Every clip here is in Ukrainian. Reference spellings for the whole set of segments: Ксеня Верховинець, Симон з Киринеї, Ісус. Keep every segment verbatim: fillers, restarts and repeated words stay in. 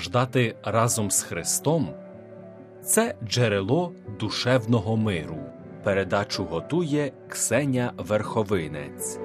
страждати разом з Христом – це джерело душевного миру. Передачу готує Ксеня Верховинець.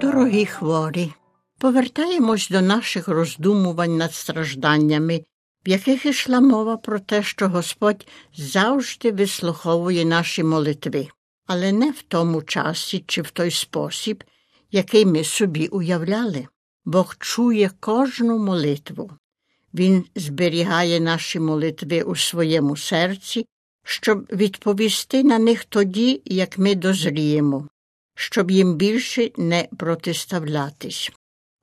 Дорогі хворі, повертаємось до наших роздумувань над стражданнями, в яких ішла мова про те, що Господь завжди вислуховує наші молитви, але не в тому часі чи в той спосіб, який ми собі уявляли. Бог чує кожну молитву. Він зберігає наші молитви у своєму серці, щоб відповісти на них тоді, як ми дозріємо, щоб їм більше не протиставлятись.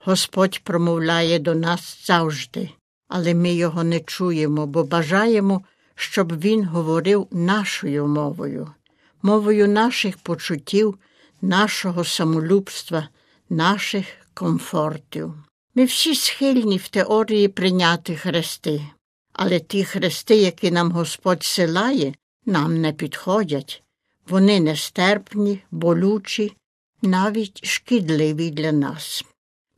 Господь промовляє до нас завжди, але ми його не чуємо, бо бажаємо, щоб він говорив нашою мовою, мовою наших почуттів, нашого самолюбства, наших комфортів. Ми всі схильні в теорії прийняти хрести, але ті хрести, які нам Господь силає, нам не підходять. Вони нестерпні, болючі, навіть шкідливі для нас.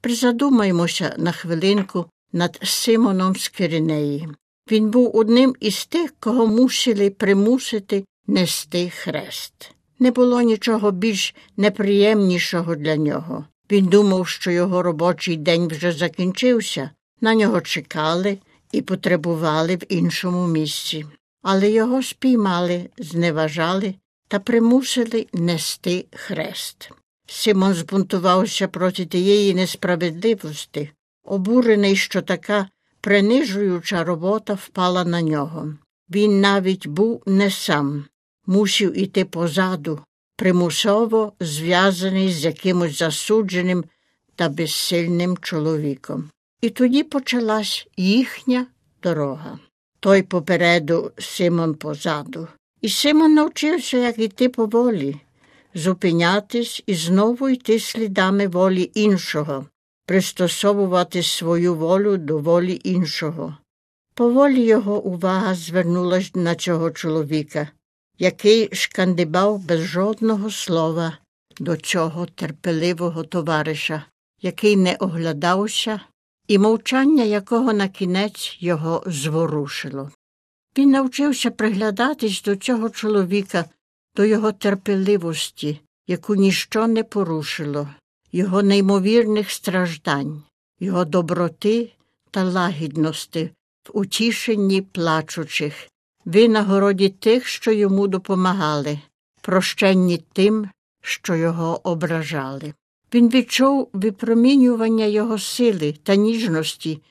Призадумаємося на хвилинку над Симоном з Киринеї. Він був одним із тих, кого мусили примусити нести хрест. Не було нічого більш неприємнішого для нього. Він думав, що його робочий день вже закінчився, на нього чекали і потребували в іншому місці. Але його спіймали, зневажали та примусили нести хрест. Симон збунтувався проти тієї несправедливості, обурений, що така принижуюча робота впала на нього. Він навіть був не сам, мусів іти позаду, примусово зв'язаний з якимось засудженим та безсильним чоловіком. І тоді почалась їхня дорога. Той попереду, Симон позаду. І Симон навчився, як іти поволі, зупинятись і знову йти слідами волі іншого, пристосовувати свою волю до волі іншого. Поволі його увага звернулась на цього чоловіка, який шкандибав без жодного слова до цього терпеливого товариша, який не оглядався, і мовчання якого на кінець його зворушило. Він навчився приглядатись до цього чоловіка, до його терпеливості, яку ніщо не порушило, його неймовірних страждань, його доброти та лагідності в утішенні плачучих, винагороді тих, що йому допомагали, прощенні тим, що його ображали. Він відчув випромінювання його сили та ніжності,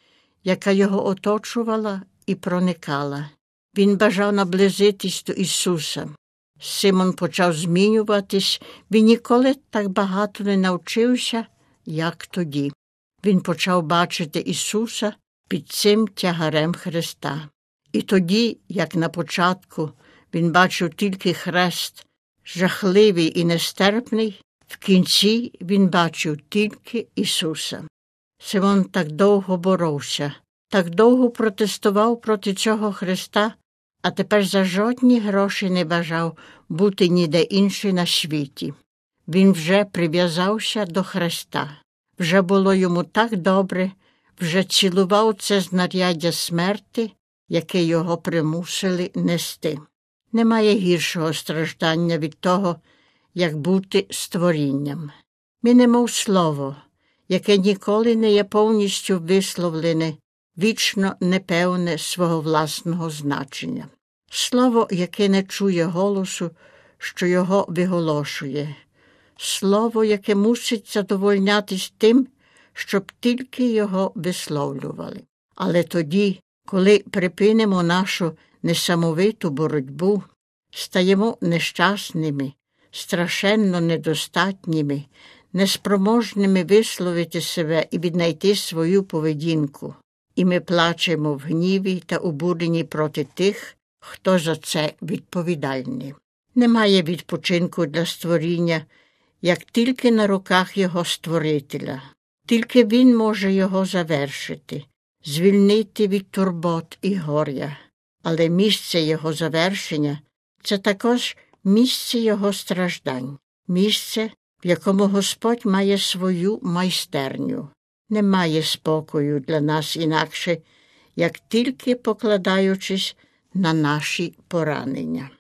яка його оточувала і проникала. Він бажав наблизитись до Ісуса. Симон почав змінюватись, він ніколи так багато не навчився, як тоді. Він почав бачити Ісуса під цим тягарем хреста. І тоді, як на початку, він бачив тільки хрест, жахливий і нестерпний, в кінці він бачив тільки Ісуса. Симон так довго боровся, так довго протестував проти цього хреста, а тепер за жодні гроші не бажав бути ніде інший на світі. Він вже прив'язався до хреста. Вже було йому так добре, вже цілував це знаряддя смерті, яке його примусили нести. Немає гіршого страждання від того, як бути створінням. Ми немов слово, яке ніколи не є повністю висловлене, вічно непевне свого власного значення. Слово, яке не чує голосу, що його виголошує. Слово, яке мусить задовольнятись тим, щоб тільки його висловлювали. Але тоді, коли припинимо нашу несамовиту боротьбу, стаємо нещасними, страшенно недостатніми, неспроможними висловити себе і віднайти свою поведінку. І ми плачемо в гніві та обуренні проти тих, хто за це відповідальний. Немає відпочинку для створіння, як тільки на руках його створителя. Тільки він може його завершити, звільнити від турбот і горя. Але місце його завершення – це також місце його страждань, місце, в якому Господь має свою майстерню. немає спокою для нас інакше, як тільки покладаючись на наші поранення.